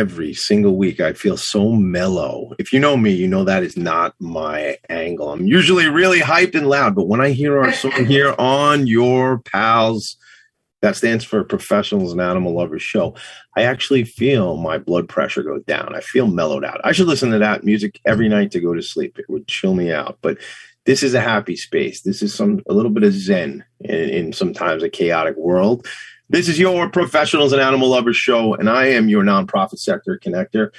every single week. I feel so mellow. If you know me, you know that is not my angle. I'm usually really hyped and loud, but when I hear our song here on Your Pals, that stands for Professionals and Animal Lovers Show, I actually feel my blood pressure go down. I feel mellowed out. I should listen to that music every night to go to sleep. It would chill me out. But this is a happy space. This is a little bit of zen in sometimes a chaotic world. This is your Professionals and Animal Lovers Show, and I am your nonprofit sector connector.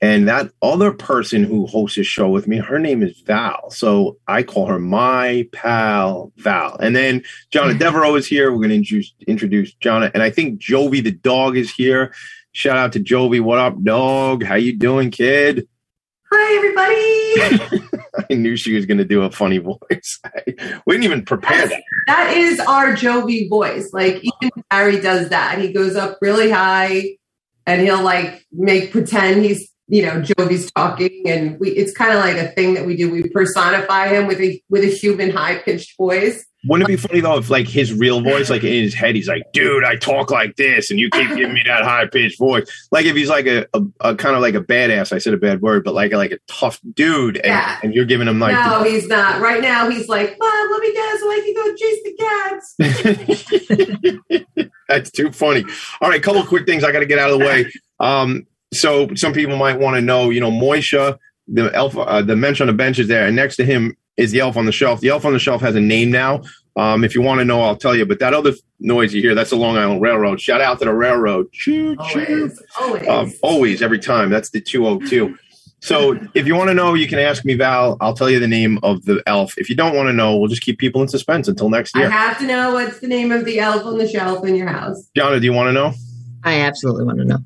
And that other person who hosts this show with me, her name is Val. So I call her my pal Val. And then Johnna Devereaux is here. We're going to introduce Johnna. And I think Jovi the dog is here. Shout out to Jovi. What up, dog? How you doing, kid? Hi, everybody. I knew she was going to do a funny voice. We didn't even prepare that. That is our Jovi voice. Like, even Barry does that. He goes up really high and he'll, like, pretend he's, you know, Jovi's talking, and it's kind of like a thing that we do. We personify him with a human high pitched voice. Wouldn't it be funny though if like his real voice, like in his head, he's like, dude, I talk like this and you keep giving me that high pitched voice. Like if he's like a kind of like a badass, I said a bad word, but like a tough dude, and, yeah, and you're giving him like, no, he's not. Right now he's like, Mom, let me guess, so I can go chase the cats. That's too funny. All right, couple of quick things I got to get out of the way. So some people might want to know, you know, Moisha, the elf, the mensch on the bench is there. And next to him is the elf on the shelf. The elf on the shelf has a name now. If you want to know, I'll tell you. But that other noise you hear, that's the Long Island Railroad. Shout out to the railroad. Choo, choo. Always. Always, every time. That's the 202. So if you want to know, you can ask me, Val. I'll tell you the name of the elf. If you don't want to know, we'll just keep people in suspense until next year. I have to know what's the name of the elf on the shelf in your house. Johnna, do you want to know? I absolutely want to know.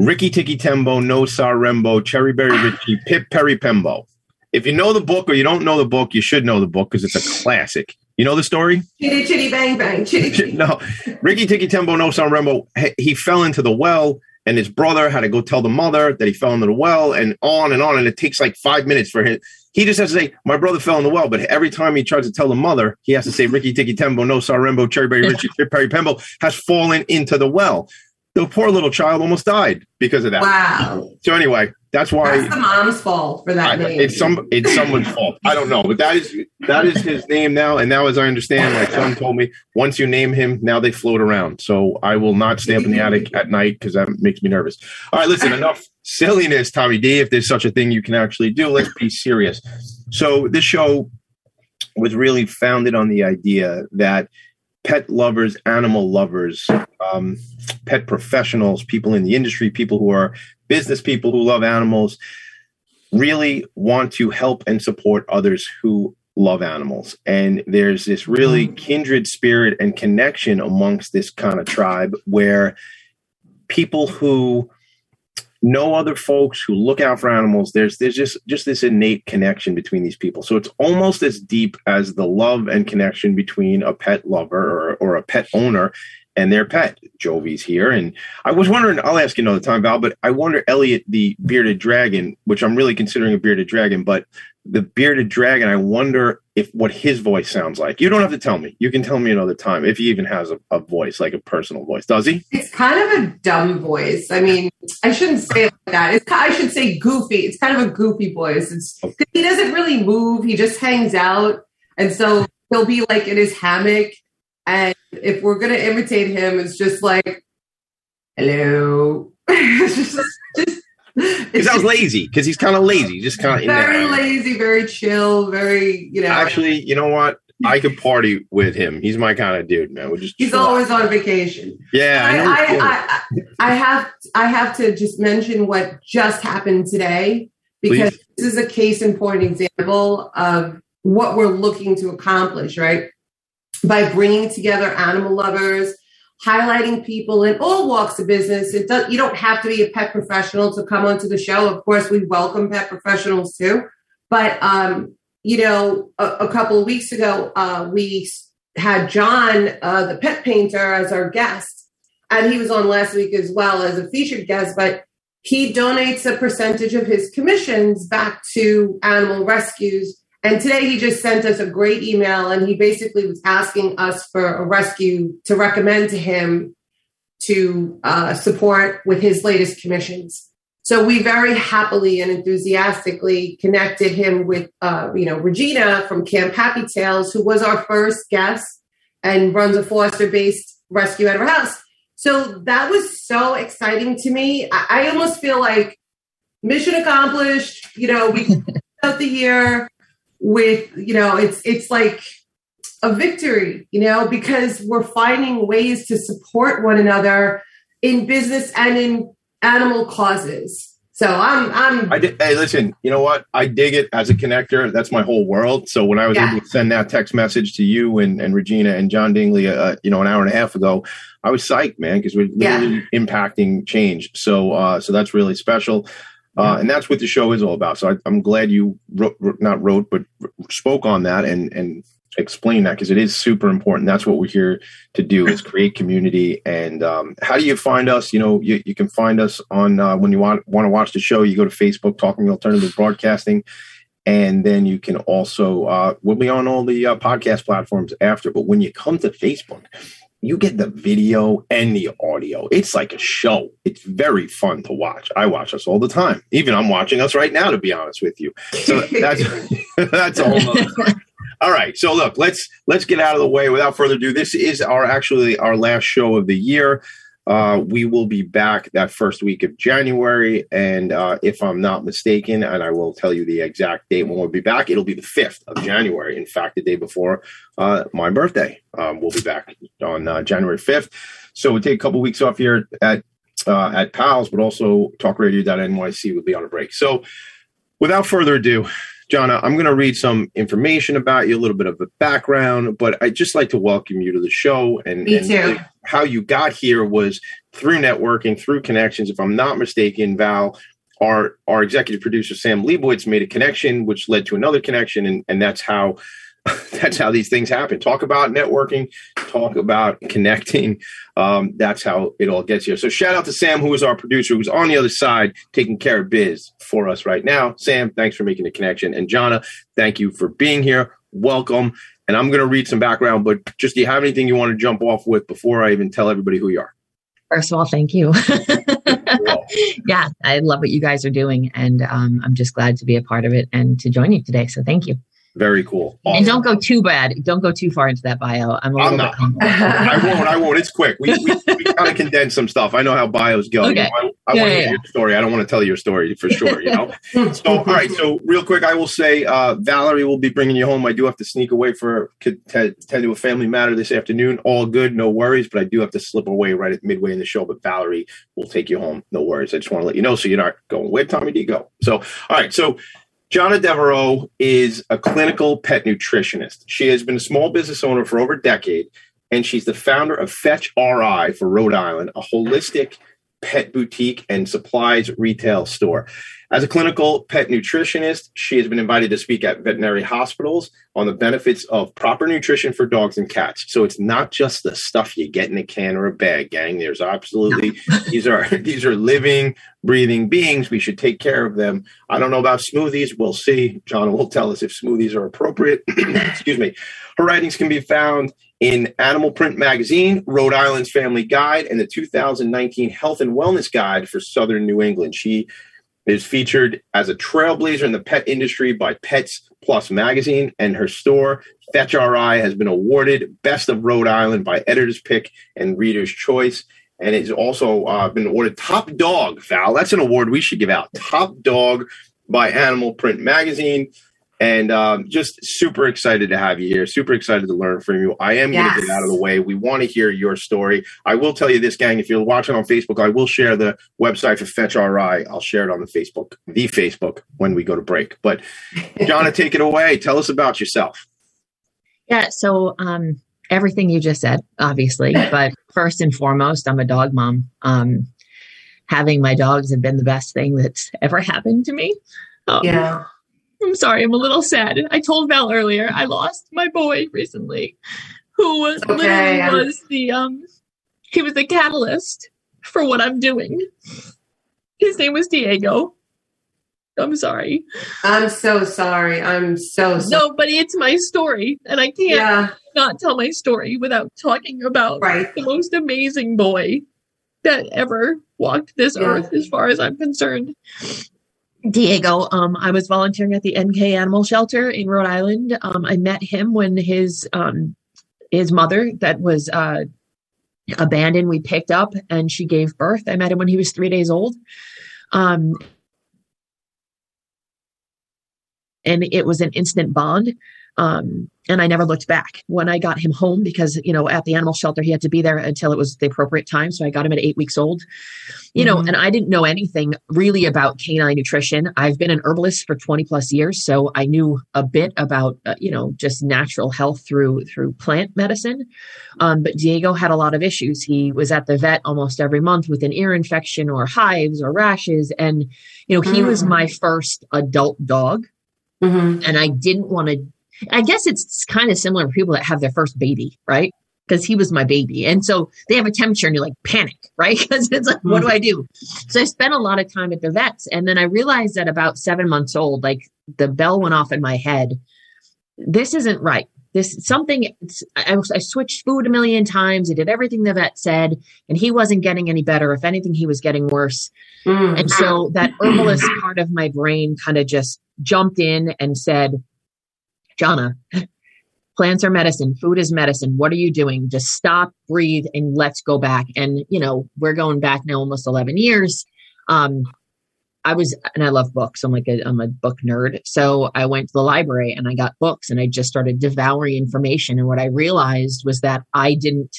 Ricky ticki tembo no sar rembo cherry berry richie pip perry pembo. If you know the book or you don't know the book, you should know the book because it's a classic. You know the story? Chitty chitty bang bang. Chitty chitty. No, Ricky ticki tembo no sar rembo. He fell into the well, and his brother had to go tell the mother that he fell into the well, and on and on. And it takes like 5 minutes for him. He just has to say, "My brother fell in the well," but every time he tries to tell the mother, he has to say, "Ricky ticki tembo no sar rembo cherry berry richie pip perry pembo has fallen into the well." The poor little child almost died because of that. Wow. So anyway, that's why that's the mom's fault for that name. It's someone's fault. I don't know, but that is his name now. And now, as I understand, my son told me, once you name him, now they float around. So I will not stay up in the attic at night because that makes me nervous. All right, listen, enough silliness, Tommy D. If there's such a thing you can actually do, let's be serious. So this show was really founded on the idea that pet lovers, animal lovers, pet professionals, people in the industry, people who are business people who love animals, really want to help and support others who love animals. And there's this really kindred spirit and connection amongst this kind of tribe where people who know other folks who look out for animals, there's just this innate connection between these people. So it's almost as deep as the love and connection between a pet lover or a pet owner and their pet. Jovi's here. And I was wondering, I'll ask you another time, Val, but I wonder, Elliot, the bearded dragon, which I'm really considering a bearded dragon, but the bearded dragon, I wonder if what his voice sounds like. You don't have to tell me. You can tell me another time if he even has a voice, like a personal voice. Does he? It's kind of a dumb voice. I mean, I shouldn't say it like that. I should say goofy. It's kind of a goofy voice. He doesn't really move. He just hangs out. And so he'll be like in his hammock. And if we're going to imitate him, it's just like, hello. He sounds lazy because he's kind of lazy, just kind of very lazy, very chill, very, you know. Actually, you know what? I could party with him. He's my kind of dude, man. He's always on vacation. Yeah, I have to just mention what just happened today because this is a case in point example of what we're looking to accomplish, right? By bringing together animal lovers, highlighting people in all walks of business. You don't have to be a pet professional to come onto the show. Of course, we welcome pet professionals too. But, you know, a couple of weeks ago, we had John, the pet painter, as our guest. And he was on last week as well as a featured guest. But he donates a percentage of his commissions back to animal rescues. And today he just sent us a great email, and he basically was asking us for a rescue to recommend to him to support with his latest commissions. So we very happily and enthusiastically connected him with, Regina from Camp Happy Tales, who was our first guest and runs a foster-based rescue at her house. So that was so exciting to me. I almost feel like mission accomplished. You know, we closed out the year with, you know, it's like a victory, you know, because we're finding ways to support one another in business and in animal causes. So hey, listen, you know what? I dig it as a connector. That's my whole world. So when I was able to send that text message to you and Regina and John Dingley, an hour and a half ago, I was psyched, man, because we're literally impacting change. So, so that's really special. And that's what the show is all about. So I'm glad you spoke on that and explain that, because it is super important. That's what we're here to do, is create community. And how do you find us? You know, you can find us on when you want to watch the show, you go to Facebook, Talking Alternative Broadcasting. And then you can also we'll be on all the podcast platforms after. But when you come to Facebook, you get the video and the audio. It's like a show. It's very fun to watch. I watch us all the time. Even I'm watching us right now, to be honest with you. So that's that's almost. All right. So look, let's get out of the way without further ado. This is our last show of the year. We will be back that first week of January. And if I'm not mistaken, and I will tell you the exact date when we'll be back, it'll be the 5th of January. In fact, the day before my birthday, we'll be back on January 5th. So we'll take a couple weeks off here at PALS, but also talkradio.nyc will be on a break. So without further ado, Johnna, I'm going to read some information about you, a little bit of a background, but I'd just like to welcome you to the show. And how you got here was through networking, through connections. If I'm not mistaken, Val, our executive producer, Sam Liebowitz, made a connection, which led to another connection. And that's how these things happen. Talk about networking, talk about connecting. That's how it all gets here. So shout out to Sam, who is our producer, who's on the other side, taking care of biz for us right now. Sam, thanks for making the connection. And Johnna, thank you for being here. Welcome. And I'm going to read some background, but just, do you have anything you want to jump off with before I even tell everybody who you are? First of all, thank you. Yeah, I love what you guys are doing. And I'm just glad to be a part of it and to join you today. So thank you. Very cool. Awesome. And don't go too bad. Don't go too far into that bio. I'm not. I won't. It's quick. We kind of condense some stuff. I know how bios go. Okay. You know, I want to hear your story. I don't want to tell your story for sure. You know. So all right. So real quick, I will say, Valerie will be bringing you home. I do have to sneak away for tend to a family matter this afternoon. All good, no worries. But I do have to slip away right at midway in the show. But Valerie will take you home. No worries. I just want to let you know so you're not going, where Tommy D go? So all right. So Johnna Devereaux is a clinical pet nutritionist. She has been a small business owner for over a decade, and she's the founder of Fetch RI for Rhode Island, a holistic pet boutique and supplies retail store. As a clinical pet nutritionist, she has been invited to speak at veterinary hospitals on the benefits of proper nutrition for dogs and cats. So it's not just the stuff you get in a can or a bag, gang. There's absolutely, these are living, breathing beings. We should take care of them. I don't know about smoothies. We'll see. John will tell us if smoothies are appropriate. Excuse me. Her writings can be found in Animal Print Magazine, Rhode Island's Family Guide, and the 2019 Health and Wellness Guide for Southern New England. She is featured as a trailblazer in the pet industry by Pets Plus Magazine, and her store, Fetch RI, has been awarded Best of Rhode Island by Editor's Pick and Reader's Choice, and has also been awarded Top Dog, Val. That's an award we should give out. Top Dog by Animal Print Magazine. And just super excited to have you here. Super excited to learn from you. I am going to get out of the way. We want to hear your story. I will tell you this, gang. If you're watching on Facebook, I will share the website for Fetch RI. I'll share it on the Facebook, when we go to break. But Johnna, take it away. Tell us about yourself. Yeah. So everything you just said, obviously. But first and foremost, I'm a dog mom. Having my dogs have been the best thing that's ever happened to me. Yeah. I'm sorry, I'm a little sad. I told Val earlier, I lost my boy recently, who was he was the catalyst for what I'm doing. His name was Diego. I'm sorry. I'm so sorry. No, but it's my story, and I can't not tell my story without talking about the most amazing boy that ever walked this earth, as far as I'm concerned. Diego, I was volunteering at the NK Animal Shelter in Rhode Island. I met him when his mother that was abandoned, we picked up and she gave birth. I met him when he was 3 days old. And it was an instant bond. And I never looked back when I got him home because, you know, at the animal shelter, he had to be there until it was the appropriate time. So I got him at 8 weeks old, you know, and I didn't know anything really about canine nutrition. I've been an herbalist for 20 plus years. So I knew a bit about, you know, just natural health through plant medicine. But Diego had a lot of issues. He was at the vet almost every month with an ear infection or hives or rashes. And, you know, he was my first adult dog. And I didn't want to, I guess it's kind of similar to people that have their first baby, right? Because he was my baby. And so they have a temperature and you're like, panic, right? Because it's like, what do I do? So I spent a lot of time at the vets. And then I realized that about 7 months old, like the bell went off in my head. This isn't right. I switched food a million times. I did everything the vet said, and he wasn't getting any better. If anything, he was getting worse. And so that herbalist part of my brain kind of just jumped in and said, Johnna, plants are medicine. Food is medicine. What are you doing? Just stop, breathe, and let's go back. And, you know, we're going back now almost 11 years. I love books. I'm a book nerd. So I went to the library and I got books and I just started devouring information. And what I realized was that I didn't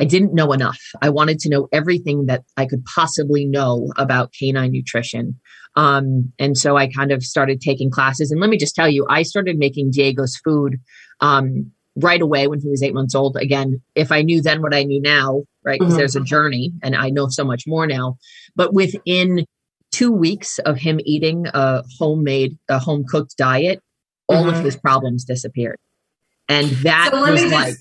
know enough. I wanted to know everything that I could possibly know about canine nutrition. And so I kind of started taking classes. And let me just tell you, I started making Diego's food right away when he was 8 months old. Again, if I knew then what I knew now, right? Because there's a journey and I know so much more now. But within 2 weeks of him eating a home-cooked diet, all of his problems disappeared. And that was like...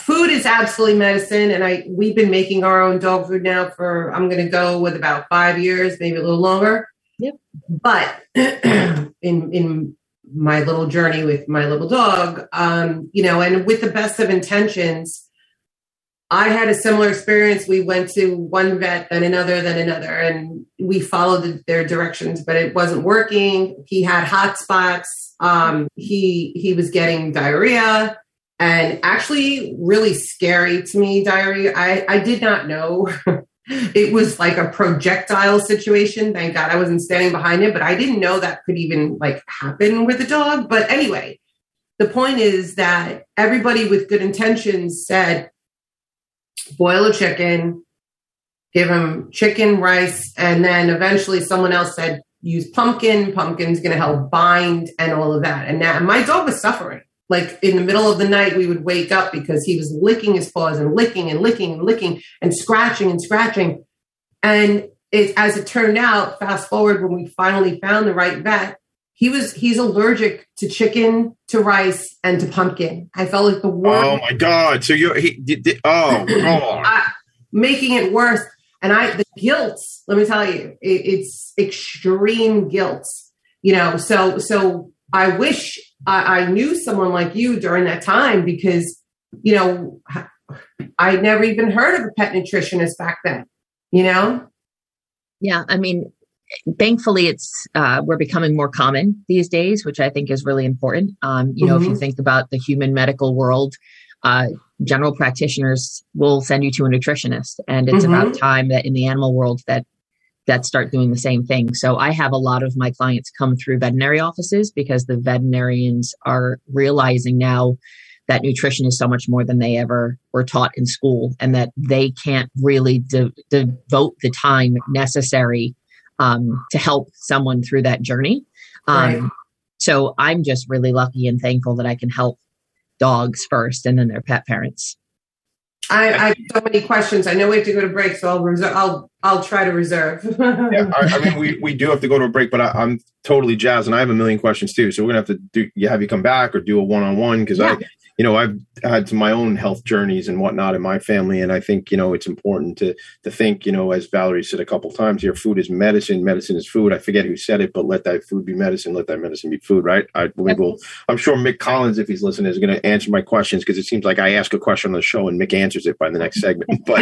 Food is absolutely medicine. And we've been making our own dog food now for, I'm going to go with about 5 years, maybe a little longer. Yep. But in my little journey with my little dog, you know, and with the best of intentions, I had a similar experience. We went to one vet, then another, and we followed their directions, but it wasn't working. He had hot spots. He was getting diarrhea. And actually really scary to me, diarrhea. I did not know. It was like a projectile situation. Thank God I wasn't standing behind him, but I didn't know that could even like happen with a dog. But anyway, the point is that everybody with good intentions said, boil a chicken, give him chicken, rice. And then eventually someone else said, use pumpkin. Pumpkin's going to help bind and all of that. And that, my dog was suffering. Like in the middle of the night, we would wake up because he was licking his paws and licking and scratching. And as it turned out, fast forward, when we finally found the right vet, he's allergic to chicken, to rice, and to pumpkin. I felt like the worst. Oh my God. So making it worse. And the guilt, let me tell you, it's extreme guilt, you know? So I wish I knew someone like you during that time because, you know, I never even heard of a pet nutritionist back then, you know? Yeah. I mean, thankfully we're becoming more common these days, which I think is really important. You know, if you think about the human medical world, general practitioners will send you to a nutritionist, and it's about time that in the animal world that start doing the same thing. So I have a lot of my clients come through veterinary offices because the veterinarians are realizing now that nutrition is so much more than they ever were taught in school, and that they can't really devote the time necessary to help someone through that journey. Right. So I'm just really lucky and thankful that I can help dogs first and then their pet parents. I have so many questions. I know we have to go to break, so I'll try to reserve. Yeah, I mean, we do have to go to a break, but I'm totally jazzed, and I have a million questions too. So we're gonna have to have you come back or do a one-on-one because you know, I've had my own health journeys and whatnot in my family. And I think, you know, it's important to think, you know, as Valerie said a couple of times here, food is medicine. Medicine is food. I forget who said it, but let that food be medicine. Let that medicine be food. Right. I'm sure Mick Collins, if he's listening, is going to answer my questions, because it seems like I ask a question on the show and Mick answers it by the next segment. But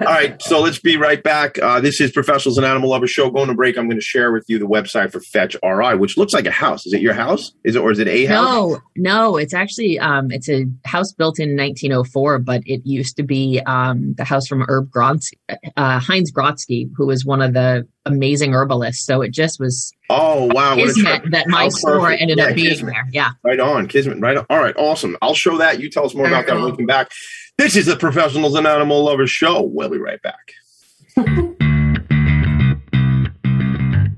all right. So let's be right back. This is Professionals and Animal Lovers Show. Going to break. I'm going to share with you the website for Fetch RI, which looks like a house. Is it your house? Is it, or is it a house? No, it's actually, it's a house built in 1904, but it used to be the house from Heinz Grotsky, who was one of the amazing herbalists. So it just was kismet that my store ended up being kismet. There. Yeah. Right on, kismet. Right on. All right, awesome. I'll show that. You tell us more about that looking back. This is the Professionals and Animal Lovers Show. We'll be right back.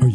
Are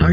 Are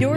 You're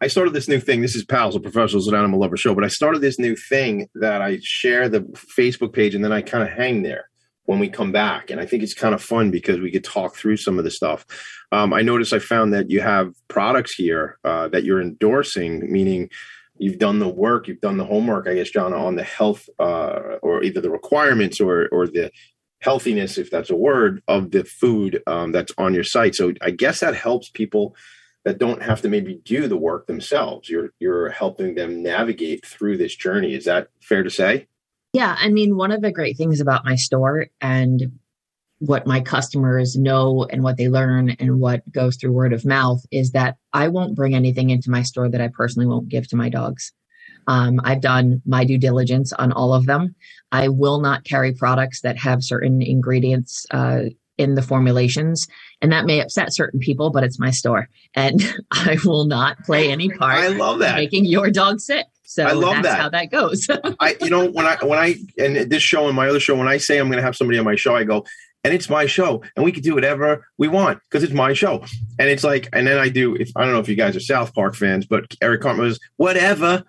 I started this new thing. This is PALS, a Professionals and Animal Lovers Show, but I started this new thing that I share the Facebook page and then I kind of hang there when we come back. And I think it's kind of fun because we could talk through some of the stuff. I noticed I found that you have products here that you're endorsing, meaning you've done the work, you've done the homework, I guess, Johnna, on the health or either the requirements or the healthiness, if that's a word, of the food that's on your site. So I guess that helps people that don't have to maybe do the work themselves. You're helping them navigate through this journey. Is that fair to say? Yeah. I mean, one of the great things about my store and what my customers know and what they learn and what goes through word of mouth is that I won't bring anything into my store that I personally won't give to my dogs. I've done my due diligence on all of them. I will not carry products that have certain ingredients in the formulations. And that may upset certain people, but it's my store. And I will not play any part I love that. In making your dog sick. So I love that's how that goes. When I and this show and my other show, when I say I'm going to have somebody on my show, I go, and it's my show and we can do whatever we want because it's my show. And it's like, and then I do, I don't know if you guys are South Park fans, but Eric Cartman was whatever,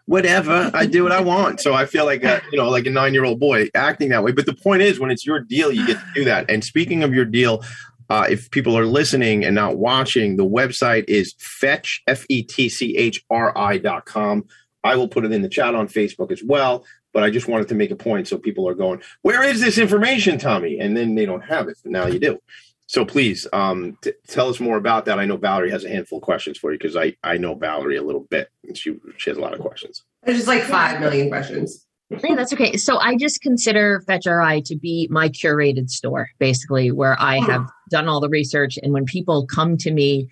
I do what I want. So I feel like, like a 9-year-old boy acting that way. But the point is when it's your deal, you get to do that. And speaking of your deal, if people are listening and not watching, the website is fetch, FETCHRI.com. I will put it in the chat on Facebook as well. But I just wanted to make a point so people are going, where is this information, Tommy? And then they don't have it. But now you do. So please tell us more about that. I know Valerie has a handful of questions for you because I know Valerie a little bit. And she has a lot of questions. There's just like 5 million questions. Yeah, that's okay. So I just consider Fetch RI to be my curated store, basically, where I have done all the research. And when people come to me,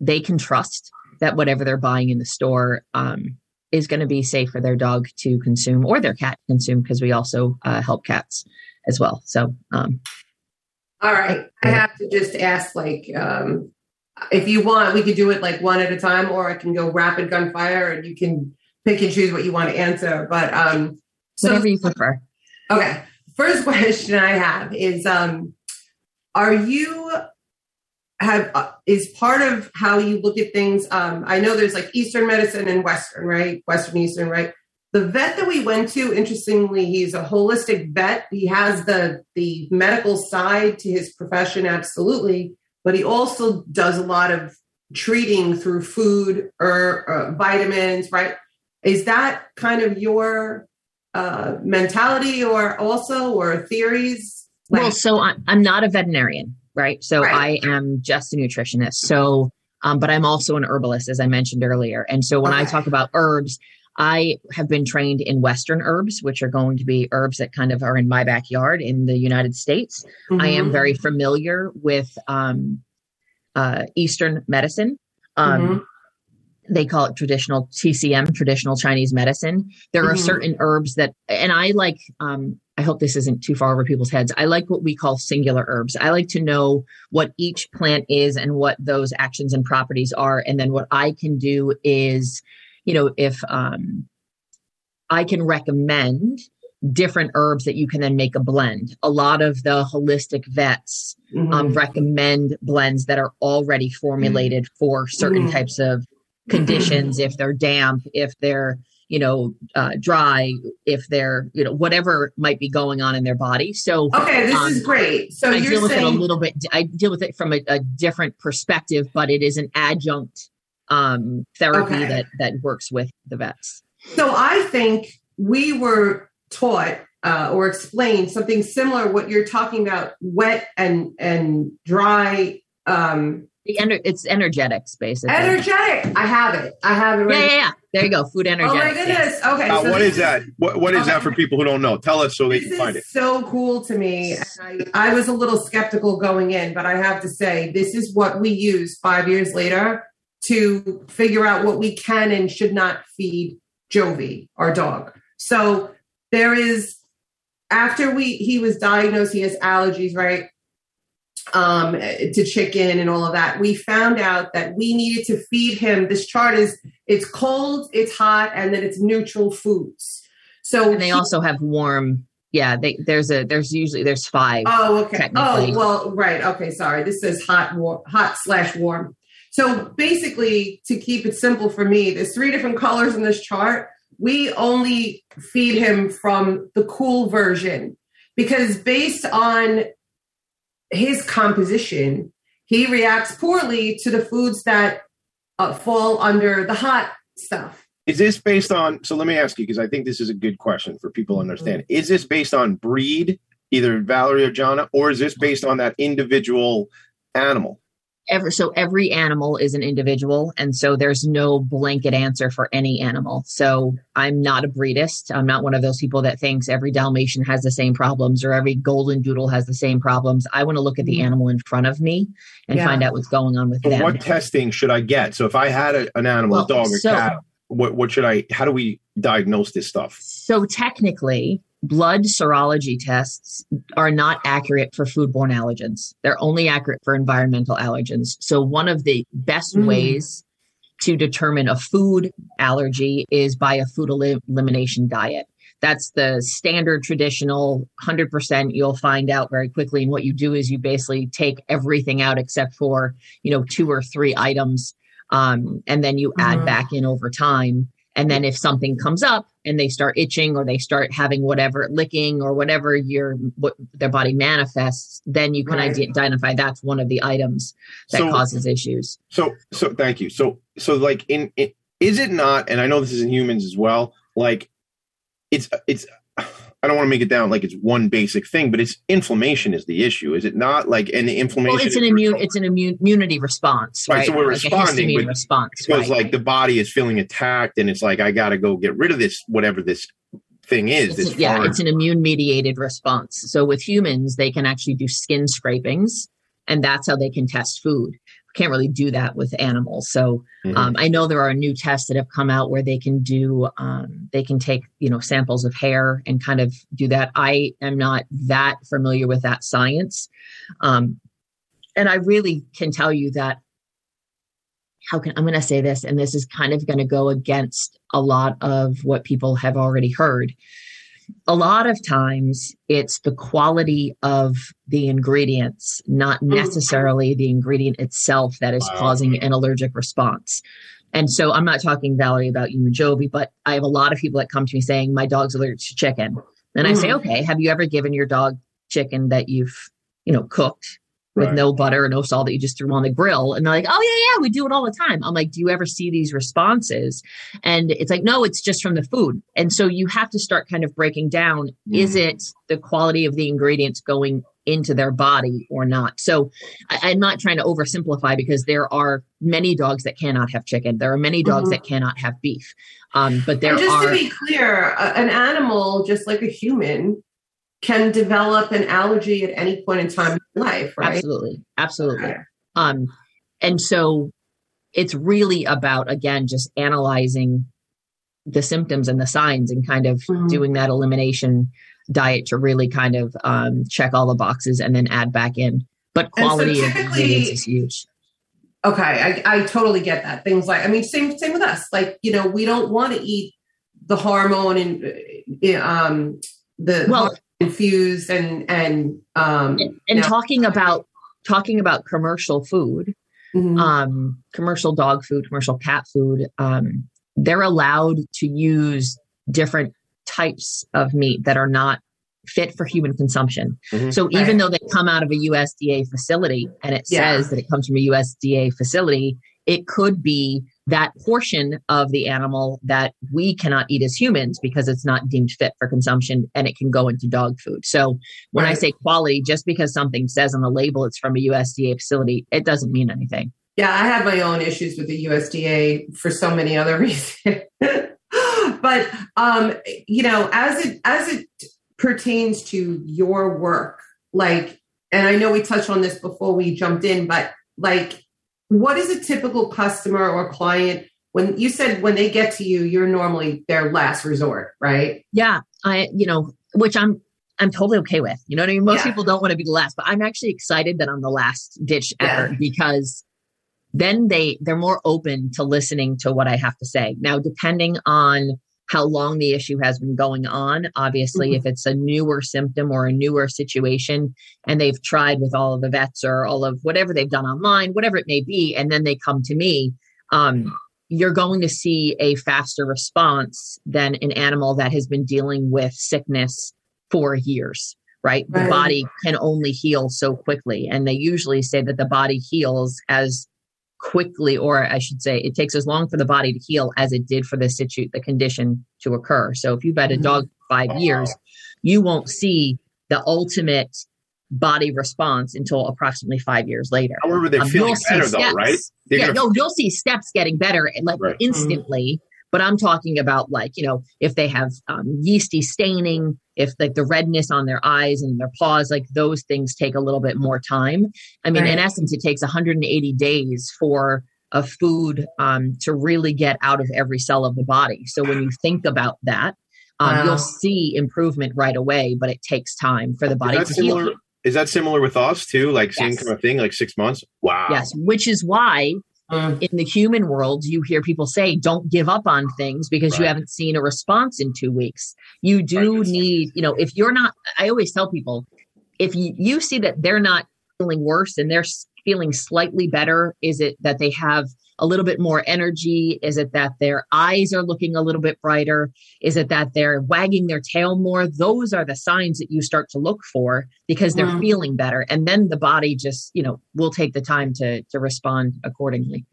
they can trust that whatever they're buying in the store is going to be safe for their dog to consume or their cat to consume, because we also help cats as well. So, all right. I have to just ask, like, if you want, we could do it like one at a time, or I can go rapid gunfire and you can pick and choose what you want to answer. But whatever you prefer. Okay. First question I have is, is part of how you look at things. I know there's like Eastern medicine and Western, right? Western, Eastern, right? The vet that we went to, interestingly, he's a holistic vet. He has the medical side to his profession, absolutely, but he also does a lot of treating through food or vitamins, right? Is that kind of your mentality or theories? Like— well, so I'm not a veterinarian, right? So right. I am just a nutritionist. So, but I'm also an herbalist, as I mentioned earlier. And so when I talk about herbs, I have been trained in Western herbs, which are going to be herbs that kind of are in my backyard in the United States. Mm-hmm. I am very familiar with Eastern medicine. Mm-hmm. They call it traditional TCM, traditional Chinese medicine. There are certain herbs that, and I like, I hope this isn't too far over people's heads. I like what we call singular herbs. I like to know what each plant is and what those actions and properties are. And then what I can do is, you know, if I can recommend different herbs that you can then make a blend. A lot of the holistic vets recommend blends that are already formulated for certain types of conditions, if they're damp, if they're, you know, dry, if they're, you know, whatever might be going on in their body. So, okay, this is great. So I deal with it a little bit. I deal with it from a different perspective, but it is an adjunct therapy that works with the vets. So I think we were taught or explained something similar. What you're talking about, wet and dry. It's energetics, basically. Energetic. I have it. Right. Yeah. There you go. Food energetics. Oh my goodness. Yeah. Okay. So what is that? What is that for people who don't know? Tell us so they can find it. This is so cool to me. And I was a little skeptical going in, but I have to say, this is what we use 5 years later to figure out what we can and should not feed Jovi, our dog. So there is, after he was diagnosed, he has allergies, right? To chicken and all of that. We found out that we needed to feed him. This chart is, it's cold, it's hot, and then it's neutral foods. So, and they also have warm. Yeah. There's usually five. Oh, okay. Oh, well, right. Okay. Sorry. This says hot/warm. So basically, to keep it simple for me, there's three different colors in this chart. We only feed him from the cool version because based on his composition, he reacts poorly to the foods that fall under the hot stuff. Is this based on, so let me ask you, because I think this is a good question for people to understand. Is this based on breed, either Valerie or Johnna, or is this based on that individual animal? So every animal is an individual, and so there's no blanket answer for any animal. So I'm not a breedist. I'm not one of those people that thinks every Dalmatian has the same problems or every Golden Doodle has the same problems. I want to look at the animal in front of me and find out what's going on with them. What testing should I get? So if I had an animal, a dog, a cat, what should I, how do we diagnose this stuff? So technically, blood serology tests are not accurate for foodborne allergens. They're only accurate for environmental allergens. So one of the best ways to determine a food allergy is by a food elimination diet. That's the standard traditional 100%. You'll find out very quickly. And what you do is you basically take everything out except for, you know, 2 or 3 items. And then you add back in over time. And then if something comes up and they start itching or they start having whatever, licking or whatever what their body manifests, then you can identify that's one of the items that causes issues. So thank you. So like is it not, and I know this is in humans as well, like it's I don't want to make it down like it's one basic thing, but it's inflammation is the issue. Is it not like an inflammation? Well, it's an immunity response, right? So we're like responding with response because the body is feeling attacked and it's like, I got to go get rid of this, whatever this thing is. It's an immune-mediated response. So with humans, they can actually do skin scrapings, and that's how they can test food. Can't really do that with animals. So I know there are new tests that have come out where they can do, they can take, samples of hair and kind of do that. I am not that familiar with that science. And I really can tell you that I'm going to say this, and this is kind of going to go against a lot of what people have already heard. A lot of times it's the quality of the ingredients, not necessarily the ingredient itself that is causing an allergic response. And so I'm not talking, Valerie, about you and Jovi, but I have a lot of people that come to me saying, my dog's allergic to chicken. And I say, okay, have you ever given your dog chicken that you've, cooked with no butter and no salt that you just threw on the grill? And they're like, oh yeah, we do it all the time. I'm like, do you ever see these responses? And it's like, no, it's just from the food. And so you have to start kind of breaking down, is it the quality of the ingredients going into their body or not? So I'm not trying to oversimplify, because there are many dogs that cannot have chicken. There are many dogs that cannot have beef. But there to be clear, an animal, just like a human, can develop an allergy at any point in time in life, right? Absolutely. And so it's really about, again, just analyzing the symptoms and the signs and kind of doing that elimination diet to really kind of check all the boxes and then add back in. But quality of ingredients is huge. Okay. I totally get that. Things like, same with us. Like, we don't want to eat the hormone and infused and talking about commercial food, commercial dog food, commercial cat food, they're allowed to use different types of meat that are not fit for human consumption. So even though they come out of a USDA facility and it says that it comes from a USDA facility, it could be that portion of the animal that we cannot eat as humans because it's not deemed fit for consumption, and it can go into dog food. So when I say quality, just because something says on the label it's from a USDA facility, it doesn't mean anything. Yeah, I have my own issues with the USDA for so many other reasons. But, as it pertains to your work, like, and I know we touched on this before we jumped in, but like, what is a typical customer or client when you said when they get to you, you're normally their last resort, right? Yeah. Which I'm totally okay with. You know what I mean? Most people don't want to be the last, but I'm actually excited that I'm the last ditch effort, because then they're more open to listening to what I have to say. Now, depending on how long the issue has been going on, obviously, if it's a newer symptom or a newer situation, and they've tried with all of the vets or all of whatever they've done online, whatever it may be, and then they come to me, you're going to see a faster response than an animal that has been dealing with sickness for years, right? The body can only heal so quickly. And they usually say that the body heals as quickly, or I should say, it takes as long for the body to heal as it did for the condition to occur. So if you've had a dog 5 years, you won't see the ultimate body response until approximately 5 years later. However, they're feeling better though, right? You'll see steps getting better instantly. But I'm talking about if they have yeasty staining, if like the redness on their eyes and their paws, like those things take a little bit more time. In essence, it takes 180 days for a food to really get out of every cell of the body. So when you think about that, you'll see improvement right away, but it takes time for the body to heal. Is that similar with us too? Like same kind of thing, like 6 months? Wow. Yes, which is why in the human world, you hear people say, don't give up on things because you haven't seen a response in 2 weeks. You do need, if you're not, I always tell people, if you see that they're not feeling worse and they're feeling slightly better, is it that they have a little bit more energy? Is it that their eyes are looking a little bit brighter? Is it that they're wagging their tail more? Those are the signs that you start to look for because they're feeling better. And then the body just, will take the time to respond accordingly.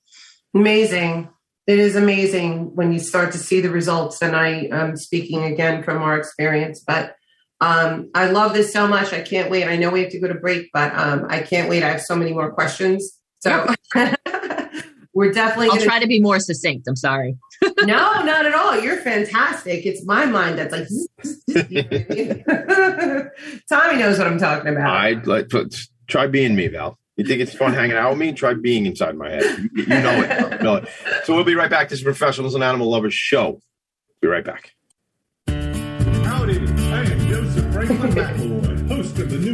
Amazing. It is amazing when you start to see the results. And I am speaking again from our experience, but I love this so much. I can't wait. I know we have to go to break, but I can't wait. I have so many more questions. So. We're definitely going to try to be more succinct. I'm sorry. No, not at all. You're fantastic. It's my mind that's like, you know what I mean? Tommy knows what I'm talking about. I'd like to try being me, Val. You think it's fun hanging out with me? Try being inside my head. You know it. You know it. So we'll be right back. This is Professionals and Animal Lovers Show. Be right back. Howdy. I am Joseph Franklin McElroy, host of the new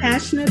Passionate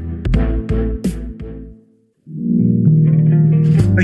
Are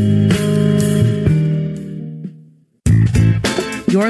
You're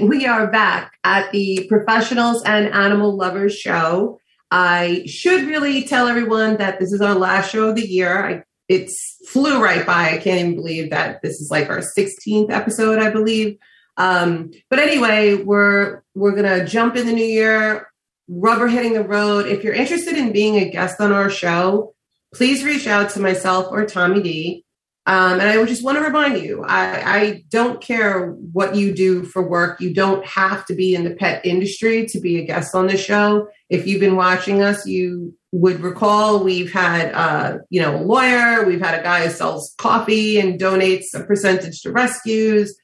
We are back at the Professionals and Animal Lovers Show. I should really tell everyone that this is our last show of the year. It flew right by. I can't even believe that this is like our 16th episode, I believe. But anyway, we're going to jump in the new year, rubber hitting the road. If you're interested in being a guest on our show, please reach out to myself or Tommy D. And I just want to remind you, I don't care what you do for work. You don't have to be in the pet industry to be a guest on the show. If you've been watching us, you would recall we've had, a lawyer. We've had a guy who sells coffee and donates a percentage to rescues.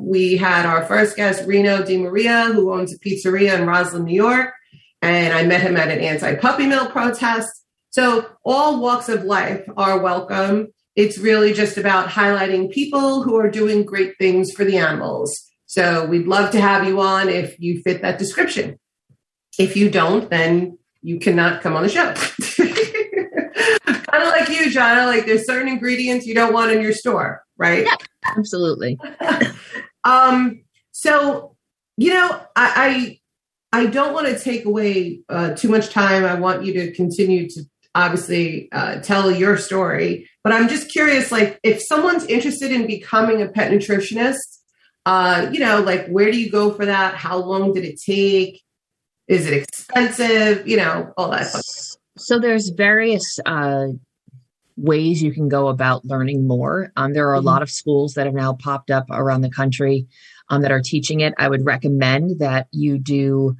We had our first guest, Reno DiMaria, who owns a pizzeria in Roslyn, New York. And I met him at an anti-puppy mill protest. So all walks of life are welcome. It's really just about highlighting people who are doing great things for the animals. So we'd love to have you on if you fit that description. If you don't, then you cannot come on the show. Kind of like you, Johnna, like there's certain ingredients you don't want in your store, right? Yeah, absolutely. I don't want to take away too much time. I want you to continue to obviously tell your story. But I'm just curious, like, if someone's interested in becoming a pet nutritionist, where do you go for that? How long did it take? Is it expensive? All that stuff. So there's various ways you can go about learning more. There are a lot of schools that have now popped up around the country that are teaching it. I would recommend that you do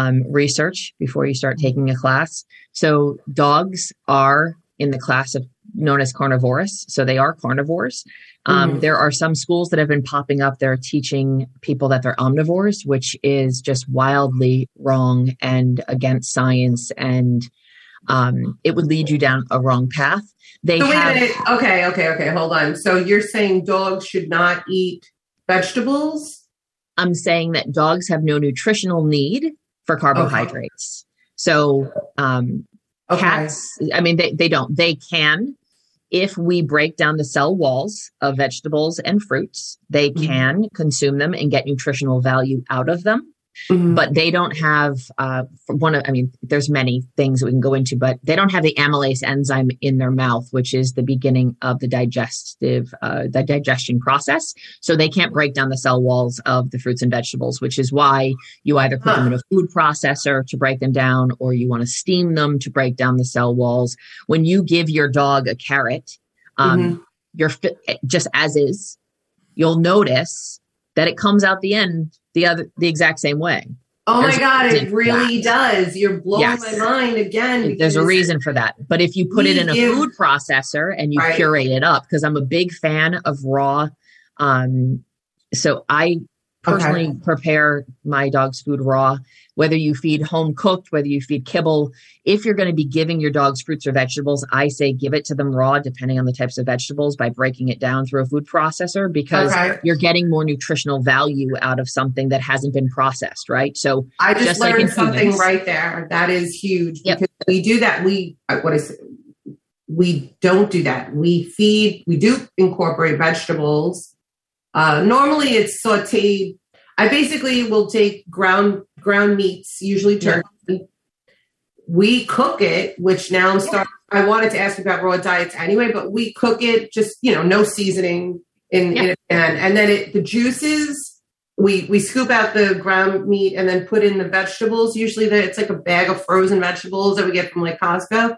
research before you start taking a class. So dogs are in the class of known as carnivorous. So they are carnivores. There are some schools that have been popping up. They're teaching people that they're omnivores, which is just wildly wrong and against science. And it would lead you down a wrong path. Okay. Hold on. So you're saying dogs should not eat vegetables? I'm saying that dogs have no nutritional need for carbohydrates. Okay. So, cats, I mean, they don't. They can, if we break down the cell walls of vegetables and fruits, they can consume them and get nutritional value out of them. Mm-hmm. But they don't have there's many things that we can go into, but they don't have the amylase enzyme in their mouth, which is the beginning of the digestion process. So they can't break down the cell walls of the fruits and vegetables, which is why you either put them in a food processor to break them down, or you want to steam them to break down the cell walls. When you give your dog a carrot, mm-hmm. you're just as is, you'll notice that it comes out the end the exact same way. Oh my God, it really does. You're blowing my mind again. There's a reason for that. But if you put it in a food processor and you puree it up, because I'm a big fan of raw. So I personally prepare my dog's food raw, whether you feed home cooked, whether you feed kibble. If you're going to be giving your dogs fruits or vegetables, I say give it to them raw, depending on the types of vegetables, by breaking it down through a food processor, because you're getting more nutritional value out of something that hasn't been processed, right? So I just learned something right there. That is huge. Yep. Because we do that. We don't do that. We do incorporate vegetables. Normally it's sauteed. I basically will take ground meats, usually turkey. Yeah. We cook it, which now I'm starting. I wanted to ask about raw diets anyway, but we cook it just, no seasoning in a pan. And then the juices, we scoop out the ground meat and then put in the vegetables. Usually it's like a bag of frozen vegetables that we get from like Costco.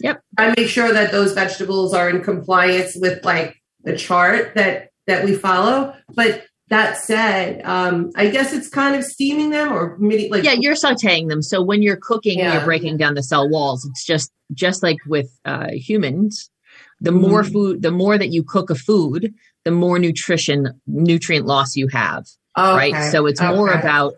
Yep. I make sure that those vegetables are in compliance with like the chart that we follow. But that said, I guess it's kind of steaming them or you're sauteing them. So when you're cooking, you're breaking down the cell walls. It's just like with humans, the more food, the more that you cook a food, the more nutrient loss you have. Okay. Right. So it's more about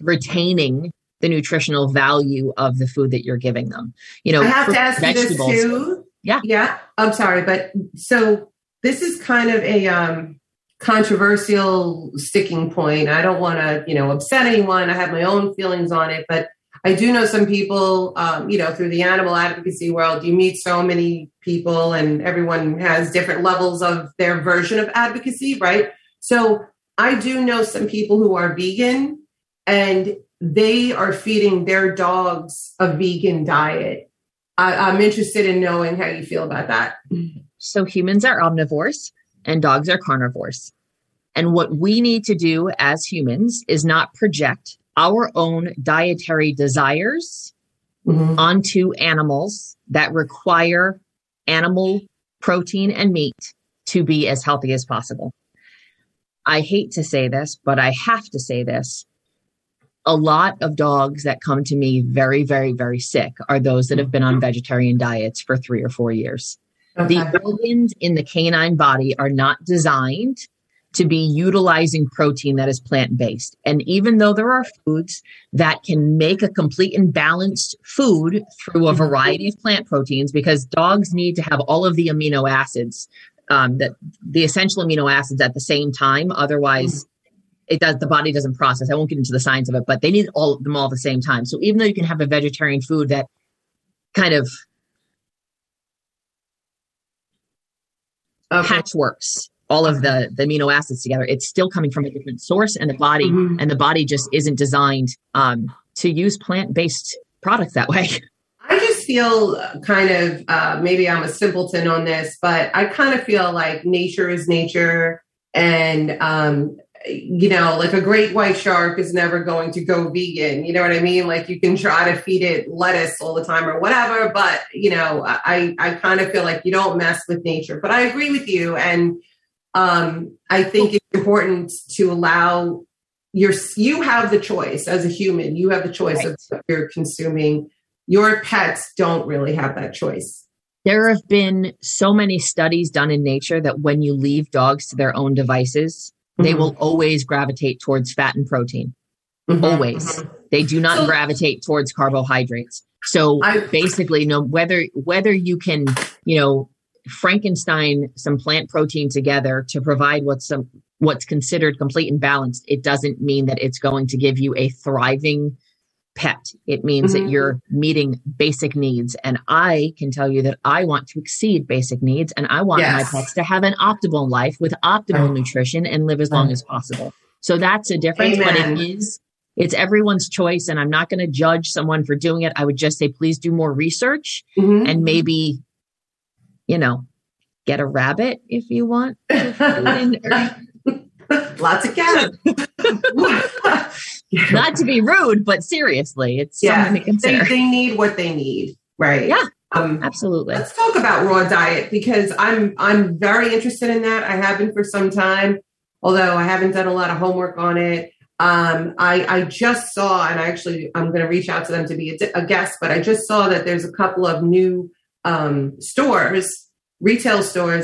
retaining the nutritional value of the food that you're giving them. I have to ask vegetables, you this too. Yeah. Yeah. I'm sorry. But so this is kind of a controversial sticking point. I don't want to, upset anyone. I have my own feelings on it, but I do know some people, through the animal advocacy world, you meet so many people and everyone has different levels of their version of advocacy, right? So I do know some people who are vegan and they are feeding their dogs a vegan diet. I'm interested in knowing how you feel about that. So humans are omnivores and dogs are carnivores. And what we need to do as humans is not project our own dietary desires onto animals that require animal protein and meat to be as healthy as possible. I hate to say this, but I have to say this. A lot of dogs that come to me very, very, very sick are those that have been on vegetarian diets for 3 or 4 years. Okay. The organs in the canine body are not designed to be utilizing protein that is plant-based. And even though there are foods that can make a complete and balanced food through a variety of plant proteins, because dogs need to have all of the amino acids, the essential amino acids at the same time. Otherwise, the body doesn't process. I won't get into the science of it, but they need all of them all at the same time. So even though you can have a vegetarian food that kind of patchworks all of the amino acids together, it's still coming from a different source, and the body just isn't designed to use plant-based products that way. I just feel kind of, maybe I'm a simpleton on this, but I kind of feel like nature is nature, and like a great white shark is never going to go vegan. You know what I mean? Like you can try to feed it lettuce all the time or whatever, but I kind of feel like you don't mess with nature, but I agree with you. And I think it's important to allow you have the choice as a human, you have the choice of what you're consuming. Your pets don't really have that choice. There have been so many studies done in nature that when you leave dogs to their own devices, they will always gravitate towards fat and protein. Always. They do not gravitate towards carbohydrates. So basically, whether you can, Frankenstein some plant protein together to provide what's considered complete and balanced, it doesn't mean that it's going to give you a thriving pet. It means that you're meeting basic needs. And I can tell you that I want to exceed basic needs, and I want my pets to have an optimal life with optimal nutrition and live as long as possible. So that's a difference, but it is It's everyone's choice, and I'm not going to judge someone for doing it. I would just say, please do more research and maybe, you know, get a rabbit if you want. Lots of cats. Not to be rude, but seriously, it's something to consider. They need what they need, right? Yeah, absolutely. Let's talk about raw diet, because I'm very interested in that. I have been for some time, although I haven't done a lot of homework on it. I just saw, and I'm going to reach out to them to be a guest, but I just saw that there's a couple of new retail stores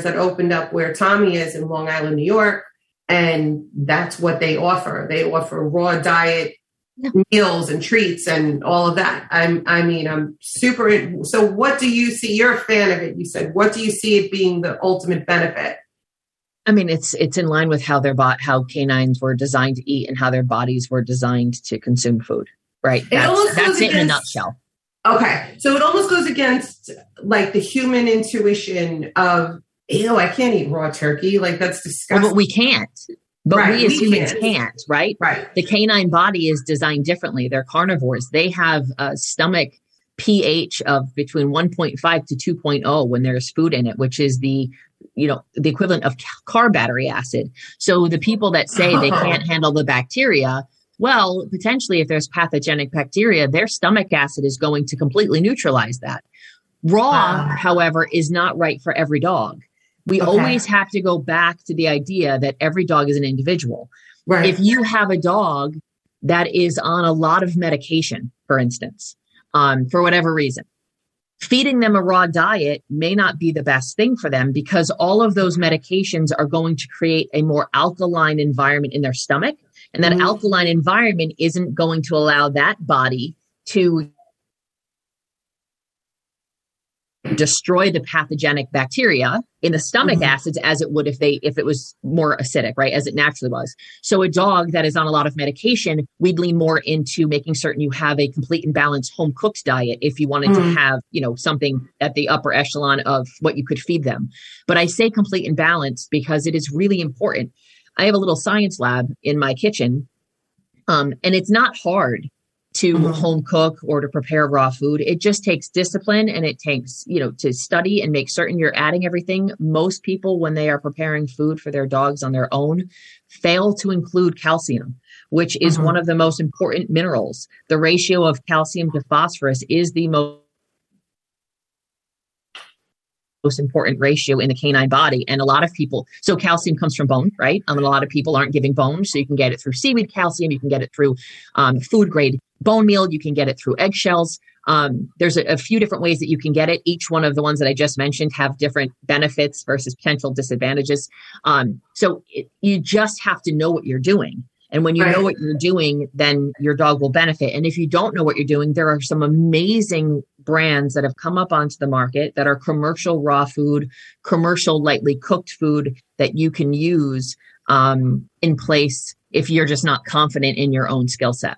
that opened up where Tommy is in Long Island, New York. And that's what they offer. They offer raw diet meals and treats and all of that. I'm super. So what do you see? You're a fan of it. You said, what do you see it being the ultimate benefit? I mean, it's in line with how canines were designed to eat and how their bodies were designed to consume food. Right. That's it in a nutshell. Okay. So it almost goes against like the human intuition of, ew, I can't eat raw turkey. Like, that's disgusting. Well, but we can't. But right, we as humans can't, right? Right. The canine body is designed differently. They're carnivores. They have a stomach pH of between 1.5 to 2.0 when there's food in it, which is the equivalent of carboxylic acid. So the people that say they can't handle the bacteria, well, potentially if there's pathogenic bacteria, their stomach acid is going to completely neutralize that. Raw, however, is not right for every dog. We always have to go back to the idea that every dog is an individual. Right. If you have a dog that is on a lot of medication, for instance, for whatever reason, feeding them a raw diet may not be the best thing for them, because all of those medications are going to create a more alkaline environment in their stomach. And that alkaline environment isn't going to allow that body to destroy the pathogenic bacteria in the stomach acids as it would if it was more acidic, right? As it naturally was. So a dog that is on a lot of medication, we'd lean more into making certain you have a complete and balanced home cooked diet if you wanted to have, something at the upper echelon of what you could feed them. But I say complete and balanced because it is really important. I have a little science lab in my kitchen, and it's not hard to home cook or to prepare raw food. It just takes discipline, and it takes, to study and make certain you're adding everything. Most people, when they are preparing food for their dogs on their own, fail to include calcium, which is one of the most important minerals. The ratio of calcium to phosphorus is the most important ratio in the canine body. And a lot of people, so calcium comes from bone, right? A lot of people aren't giving bone. So you can get it through seaweed calcium. You can get it through food grade bone meal. You can get it through eggshells. There's a few different ways that you can get it. Each one of the ones that I just mentioned have different benefits versus potential disadvantages. So you just have to know what you're doing. And when you know what you're doing, then your dog will benefit. And if you don't know what you're doing, there are some amazing brands that have come up onto the market that are commercial raw food, commercial lightly cooked food that you can use in place if you're just not confident in your own skill set.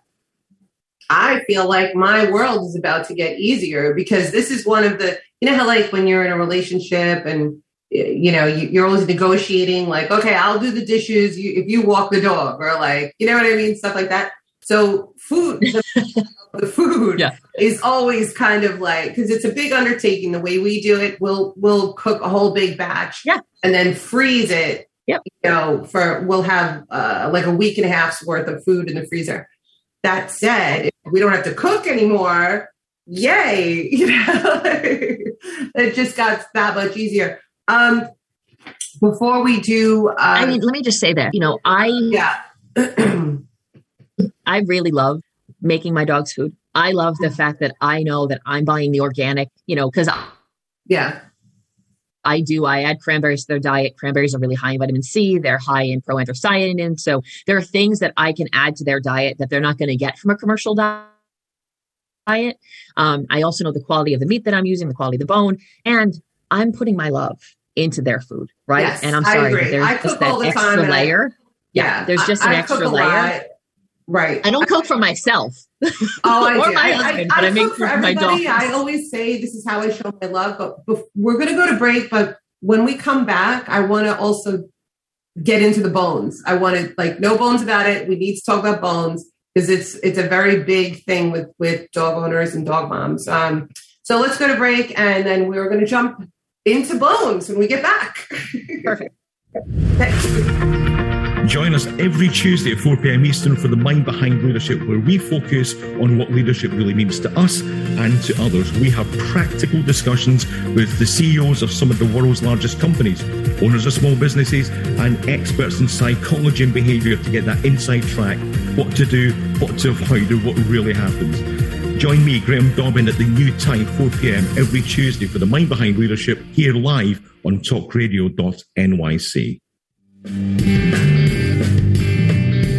I feel like my world is about to get easier, because this is one of the, how like when you're in a relationship and you're always negotiating, like, okay, I'll do the dishes if you walk the dog, or like, you know what I mean? Stuff like that. So food, the food is always kind of like, because it's a big undertaking. The way we do it, we'll cook a whole big batch and then freeze it, we'll have like a week and a half's worth of food in the freezer. That said, we don't have to cook anymore. Yay. It just got that much easier. Before we do, let me just say that, I really love making my dog's food. I love the fact that I know that I'm buying the organic, because I add cranberries to their diet. Cranberries are really high in vitamin C. They're high in proanthocyanin. So there are things that I can add to their diet that they're not going to get from a commercial diet. I also know the quality of the meat that I'm using, the quality of the bone, and I'm putting my love into their food, right? Yes, and I'm sorry, but there's just that extra layer. There's just an extra layer. Right. I don't cook for myself. Oh, I do. Or my husband, but I make for my dog. I always say this is how I show my love, but we're going to go to break. But when we come back, I want to also get into the bones. I want to, like, no bones about it. We need to talk about bones. because it's a very big thing with dog owners and dog moms. So let's go to break, and then we're going to jump into bones when we get back. Perfect. Thanks. Join us every Tuesday at 4 p.m. Eastern for The Mind Behind Leadership, where we focus on what leadership really means to us and to others. We have practical discussions with the CEOs of some of the world's largest companies, owners of small businesses, and experts in psychology and behavior to get that inside track, what to do, what to avoid, and what really happens. Join me, Graham Dobbin, at the new time, 4 p.m. every Tuesday for The Mind Behind Leadership, here live on talkradio.nyc.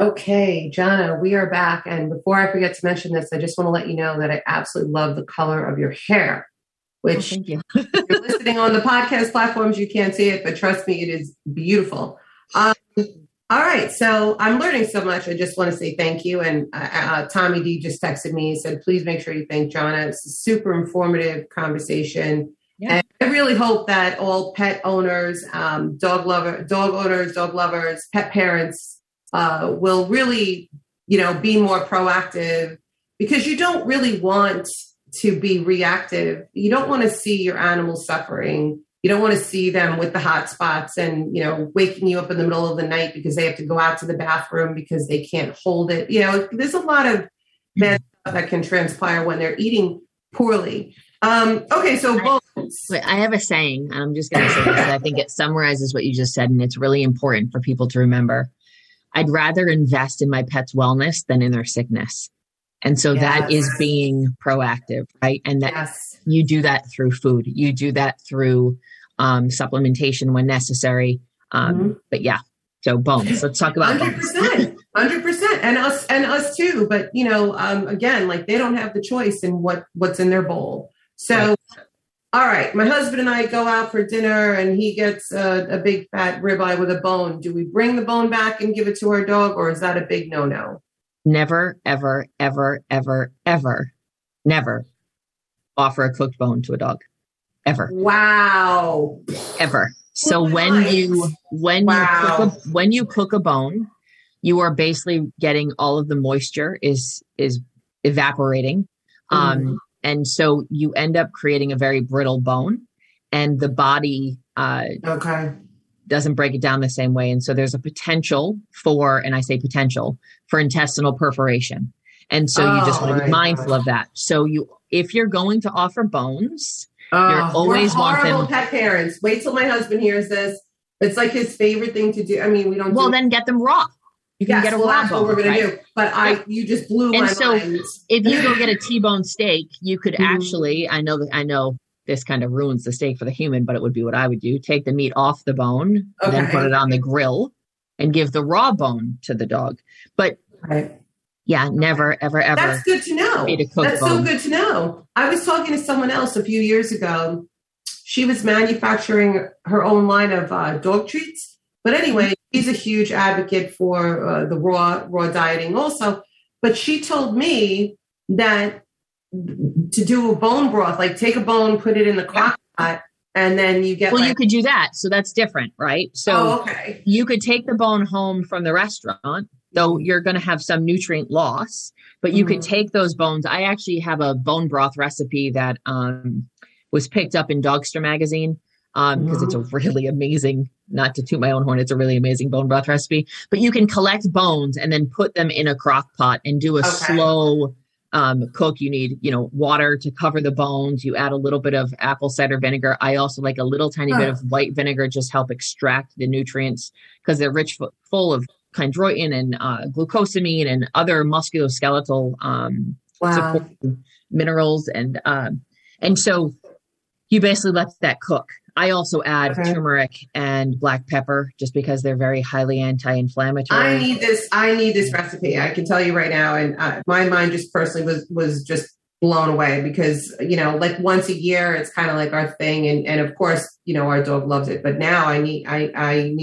Okay, Johnna, we are back. And before I forget to mention this, I just want to let you know that I absolutely love the color of your hair, which thank you. If you're listening on the podcast platforms, you can't see it, but trust me, it is beautiful. All right. So I'm learning so much. I just want to say thank you. And Tommy D just texted me, said, please make sure you thank Johnna. It's a super informative conversation. Yeah. And I really hope that all pet owners, dog lovers, pet parents, will really, be more proactive, because you don't really want to be reactive. You don't want to see your animal suffering. You don't want to see them with the hot spots and, waking you up in the middle of the night because they have to go out to the bathroom because they can't hold it. There's a lot of bad stuff that can transpire when they're eating poorly. Okay, so bones. Wait, I have a saying, and I'm just going to say this. I think it summarizes what you just said, and it's really important for people to remember. I'd rather invest in my pet's wellness than in their sickness. And so that is being proactive, right? And that you do that through food. You do that through supplementation when necessary. But so bones. Let's talk about 100%, 100%. And us too. But, again, they don't have the choice in what's in their bowl. So, right. All right, my husband and I go out for dinner and he gets a big fat ribeye with a bone. Do we bring the bone back and give it to our dog, or is that a big no-no? Never, ever, ever, ever, ever, never offer a cooked bone to a dog. Ever. Wow. Ever. So when you cook a bone, you are basically getting all of the moisture is evaporating. And so you end up creating a very brittle bone, and the body doesn't break it down the same way. And so there's a potential for, and I say potential, for intestinal perforation. And so you just want to be mindful of that. So if you're going to offer bones, you're always want them. Horrible pet parents. Wait till my husband hears this. It's like his favorite thing to do. I mean, we don't. Well, then get them raw. You can get a raw bone, what we're going to do. But you just blew my mind. If you go get a T-bone steak, you could actually, I know this kind of ruins the steak for the human, but it would be what I would do. Take the meat off the bone, then put it on the grill and give the raw bone to the dog. But never, ever, ever. That's good to know. That's so good to know. I was talking to someone else a few years ago. She was manufacturing her own line of dog treats. But anyway, she's a huge advocate for the raw dieting also. But she told me that to do a bone broth, like take a bone, put it in the crock pot, and then you get. Well, you could do that. So that's different, right? So you could take the bone home from the restaurant, though you're going to have some nutrient loss, but you could take those bones. I actually have a bone broth recipe that was picked up in Dogster Magazine because it's a really amazing, not to toot my own horn, it's a really amazing bone broth recipe. But you can collect bones and then put them in a crock pot and do a slow cook. You need, you know, water to cover the bones. You add a little bit of apple cider vinegar. I also like a little tiny bit of white vinegar, just help extract the nutrients because they're rich, full of chondroitin and glucosamine and other musculoskeletal minerals. And so you basically let that cook. I also add turmeric and black pepper just because they're very highly anti-inflammatory. I need this recipe. I can tell you right now. And my mind just personally was just blown away because, you know, like once a year, it's kind of like our thing. And of course, you know, our dog loves it, but now I need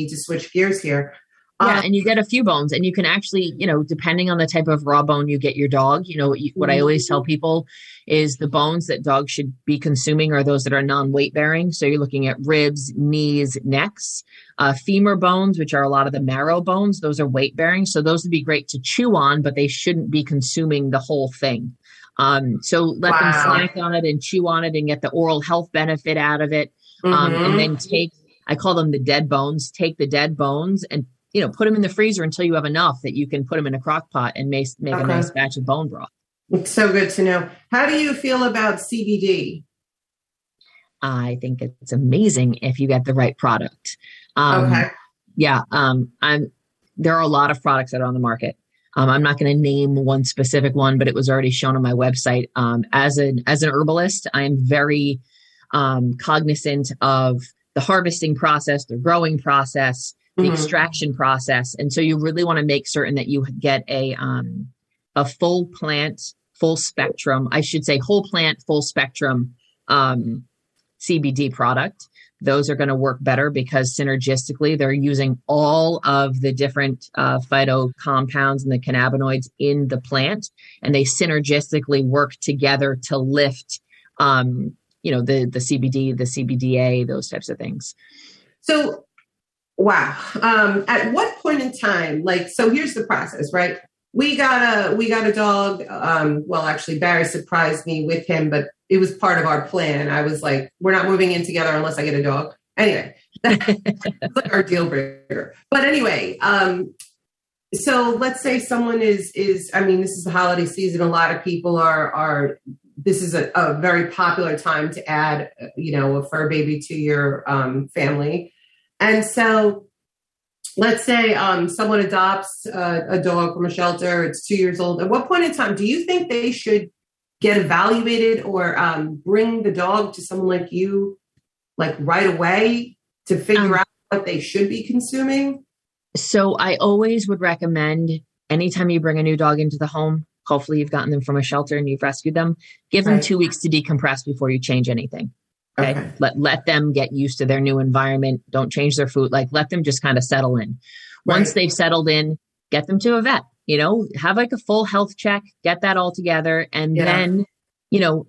to switch gears here. Yeah. And you get a few bones and you can actually, you know, depending on the type of raw bone you get your dog, you know, what I always tell people is the bones that dogs should be consuming are those that are non-weight bearing. So you're looking at ribs, knees, necks, femur bones, which are a lot of the marrow bones. Those are weight bearing. So those would be great to chew on, but they shouldn't be consuming the whole thing. So let them snack on it and chew on it and get the oral health benefit out of it. And then I call them the dead bones, take the dead bones and, you know, put them in the freezer until you have enough that you can put them in a crock pot and make a nice batch of bone broth. It's so good to know. How do you feel about CBD? I think it's amazing if you get the right product. Yeah. There are a lot of products that are on the market. I'm not going to name one specific one, but it was already shown on my website. As an herbalist, I am very cognizant of the harvesting process, the growing process, the extraction process. And so you really want to make certain that you get a full plant, full spectrum, I should say whole plant, full spectrum CBD product. Those are going to work better because synergistically they're using all of the different phyto compounds and the cannabinoids in the plant, and they synergistically work together to lift, you know, the CBD, the CBDA, those types of things. So, wow. At what point in time, like, so here's the process, right? We got a dog. Well, actually Barry surprised me with him, but it was part of our plan. I was like, we're not moving in together unless I get a dog. Anyway, that's like our deal breaker. But anyway, so let's say someone is, I mean, this is the holiday season. A lot of people are, this is a very popular time to add, you know, a fur baby to your family. And so let's say someone adopts a dog from a shelter. It's 2 years old. At what point in time do you think they should get evaluated or bring the dog to someone like you, like right away to figure out what they should be consuming? So I always would recommend anytime you bring a new dog into the home, hopefully you've gotten them from a shelter and you've rescued them, give them 2 weeks to decompress before you change anything. Okay. Let them get used to their new environment. Don't change their food. Like let them just kind of settle in. Once they've settled in, get them to a vet, you know, have like a full health check, get that all together. And then, you know,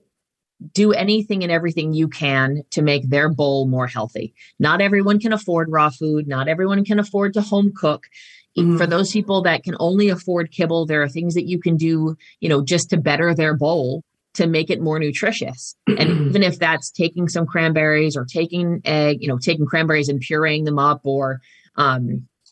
do anything and everything you can to make their bowl more healthy. Not everyone can afford raw food. Not everyone can afford to home cook. Even for those people that can only afford kibble, there are things that you can do, you know, just to better their bowl, to make it more nutritious. And even if that's taking some cranberries or taking egg, you know, taking cranberries and pureeing them up, or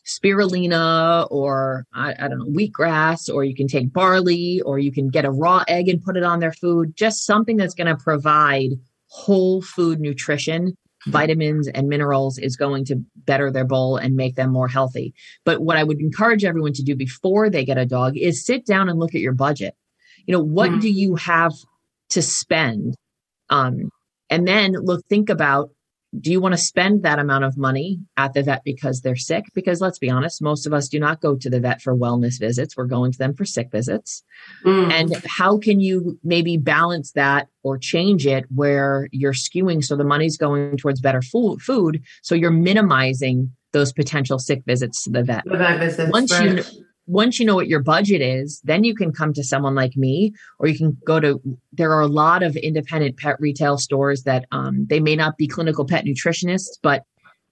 spirulina, or I don't know, wheatgrass, or you can take barley, or you can get a raw egg and put it on their food, just something that's going to provide whole food nutrition, vitamins and minerals is going to better their bowl and make them more healthy. But what I would encourage everyone to do before they get a dog is sit down and look at your budget. You know, what do you have to spend? And then think about, do you want to spend that amount of money at the vet because they're sick? Because let's be honest, most of us do not go to the vet for wellness visits. We're going to them for sick visits. And how can you maybe balance that or change it where you're skewing? So the money's going towards better food. So you're minimizing those potential sick visits to the vet. Once you once you know what your budget is, then you can come to someone like me, or you can go to, there are a lot of independent pet retail stores that they may not be clinical pet nutritionists, but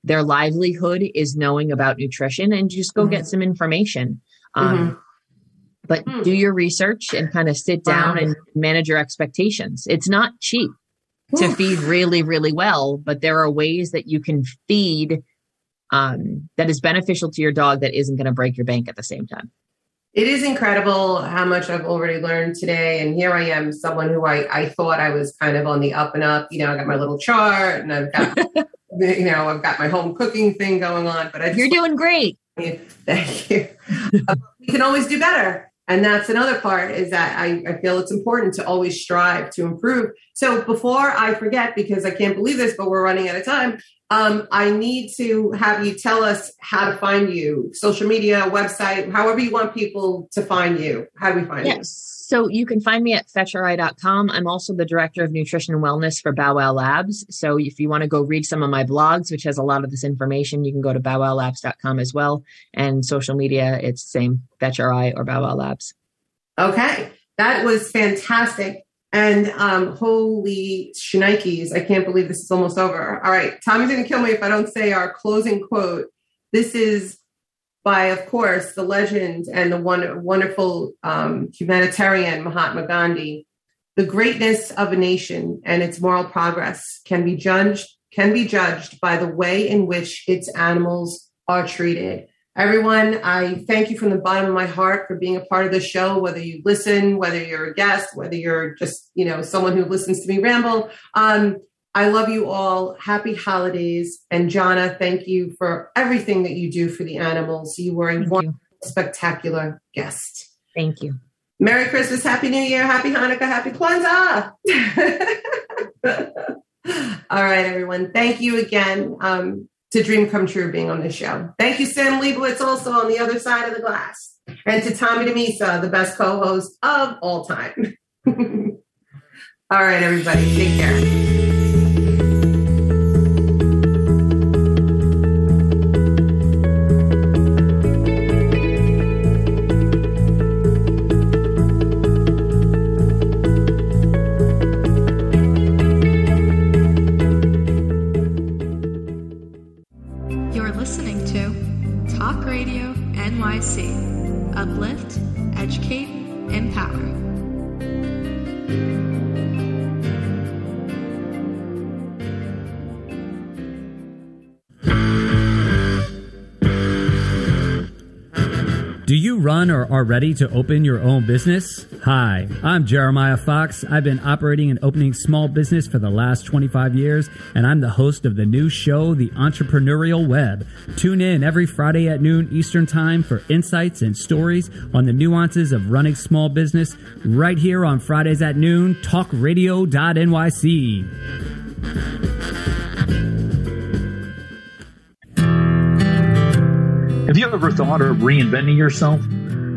their livelihood is knowing about nutrition, and just go get some information. But do your research and kind of sit down and manage your expectations. It's not cheap to feed really, really well, but there are ways that you can feed that is beneficial to your dog that isn't going to break your bank at the same time. It is incredible how much I've already learned today. And here I am, someone who I thought I was kind of on the up and up. You know, I got my little chart and I've got, you know, I've got my home cooking thing going on. But you're doing great. Thank you. We can always do better. And that's another part, is that I feel it's important to always strive to improve. So before I forget, because I can't believe this, but we're running out of time, I need to have you tell us how to find you, social media, website, however you want people to find you. How do we find you? So you can find me at fetchri.com. I'm also the director of nutrition and wellness for Bow Wow Labs. So if you want to go read some of my blogs, which has a lot of this information, you can go to bowwowlabs.com as well. And social media, it's the same, fetchri or Bow Wow Labs. Okay. That was fantastic. And holy shnikes, I can't believe this is almost over. All right. Tommy's going to kill me if I don't say our closing quote. This is by, of course, the legend and the wonderful humanitarian Mahatma Gandhi. The greatness of a nation and its moral progress can be judged by the way in which its animals are treated. Everyone, I thank you from the bottom of my heart for being a part of the show, whether you listen, whether you're a guest, whether you're just, you know, someone who listens to me ramble. I love you all. Happy holidays. And Johnna, thank you for everything that you do for the animals. You were a wonderful, spectacular guest. Thank you. Merry Christmas. Happy New Year. Happy Hanukkah. Happy Kwanzaa. All right, everyone. Thank you again to Dream Come True being on this show. Thank you, Sam Liebowitz, also on the other side of the glass. And to Tommy DeMisa, the best co-host of all time. All right, everybody. Take care. Do you run or are ready to open your own business? Hi, I'm Jeremiah Fox. I've been operating and opening small business for the last 25 years, and I'm the host of the new show, The Entrepreneurial Web. Tune in every Friday at noon Eastern Time for insights and stories on the nuances of running small business right here on Fridays at noon, talkradio.nyc. Have you ever thought of reinventing yourself?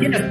In a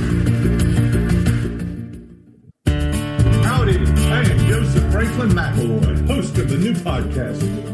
McElroy, host of the new podcast,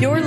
You're